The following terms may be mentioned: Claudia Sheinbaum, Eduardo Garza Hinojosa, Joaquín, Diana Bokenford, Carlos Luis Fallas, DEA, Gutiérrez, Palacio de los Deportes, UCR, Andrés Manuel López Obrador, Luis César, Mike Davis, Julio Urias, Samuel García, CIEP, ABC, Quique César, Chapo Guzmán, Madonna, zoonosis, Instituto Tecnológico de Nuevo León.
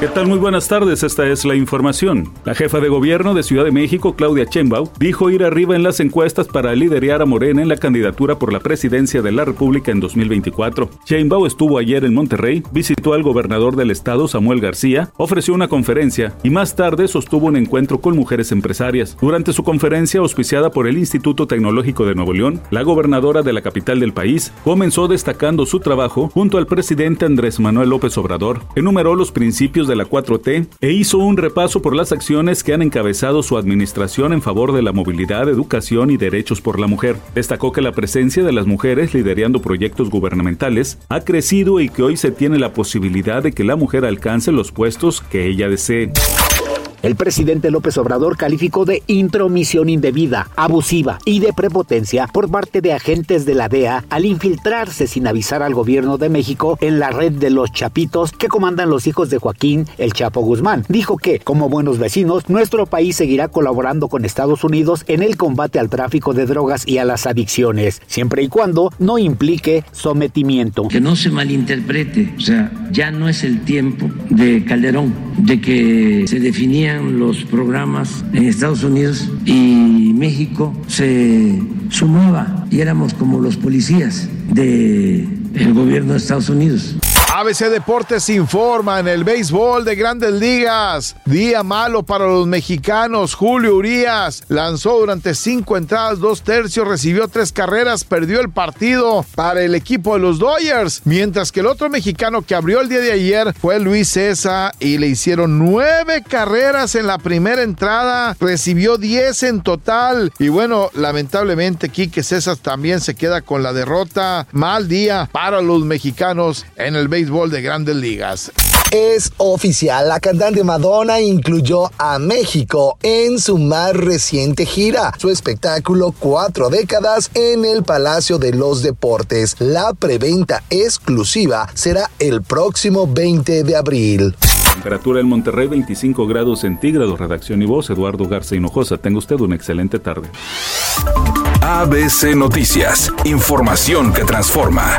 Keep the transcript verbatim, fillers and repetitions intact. ¿Qué tal? Muy buenas tardes, esta es la información. La jefa de gobierno de Ciudad de México, Claudia Sheinbaum, dijo ir arriba en las encuestas para liderar a Morena en la candidatura por la presidencia de la República en dos mil veinticuatro. Sheinbaum estuvo ayer en Monterrey, visitó al gobernador del estado, Samuel García, ofreció una conferencia y más tarde sostuvo un encuentro con mujeres empresarias. Durante su conferencia, auspiciada por el Instituto Tecnológico de Nuevo León, la gobernadora de la capital del país comenzó destacando su trabajo junto al presidente Andrés Manuel López Obrador. Enumeró los principios de De la cuatro T e hizo un repaso por las acciones que han encabezado su administración en favor de la movilidad, educación y derechos por la mujer. Destacó que la presencia de las mujeres liderando proyectos gubernamentales ha crecido y que hoy se tiene la posibilidad de que la mujer alcance los puestos que ella desee. El presidente López Obrador calificó de intromisión indebida, abusiva y de prepotencia por parte de agentes de la D E A al infiltrarse sin avisar al gobierno de México en la red de los chapitos que comandan los hijos de Joaquín, el Chapo Guzmán. Dijo que, como buenos vecinos, nuestro país seguirá colaborando con Estados Unidos en el combate al tráfico de drogas y a las adicciones, siempre y cuando no implique sometimiento. Que no se malinterprete, o sea, ya no es el tiempo de Calderón, de que se definía los programas en Estados Unidos y México se sumaba y éramos como los policías del gobierno de Estados Unidos. A B C Deportes informa en el béisbol de Grandes Ligas. Día malo para los mexicanos. Julio Urias lanzó durante cinco entradas, dos tercios, recibió tres carreras, perdió el partido para el equipo de los Dodgers. Mientras que el otro mexicano que abrió el día de ayer fue Luis César y le hicieron nueve carreras en la primera entrada, recibió diez en total. Y bueno, lamentablemente Quique César también se queda con la derrota. Mal día para los mexicanos en el béisbol de Grandes Ligas. Es oficial, la cantante Madonna incluyó a México en su más reciente gira, su espectáculo Cuatro Décadas en el Palacio de los Deportes. La preventa exclusiva será el próximo veinte de abril. Temperatura en Monterrey, veinticinco grados centígrados. Redacción y voz, Eduardo Garza Hinojosa. Tenga usted una excelente tarde. A B C Noticias, información que transforma.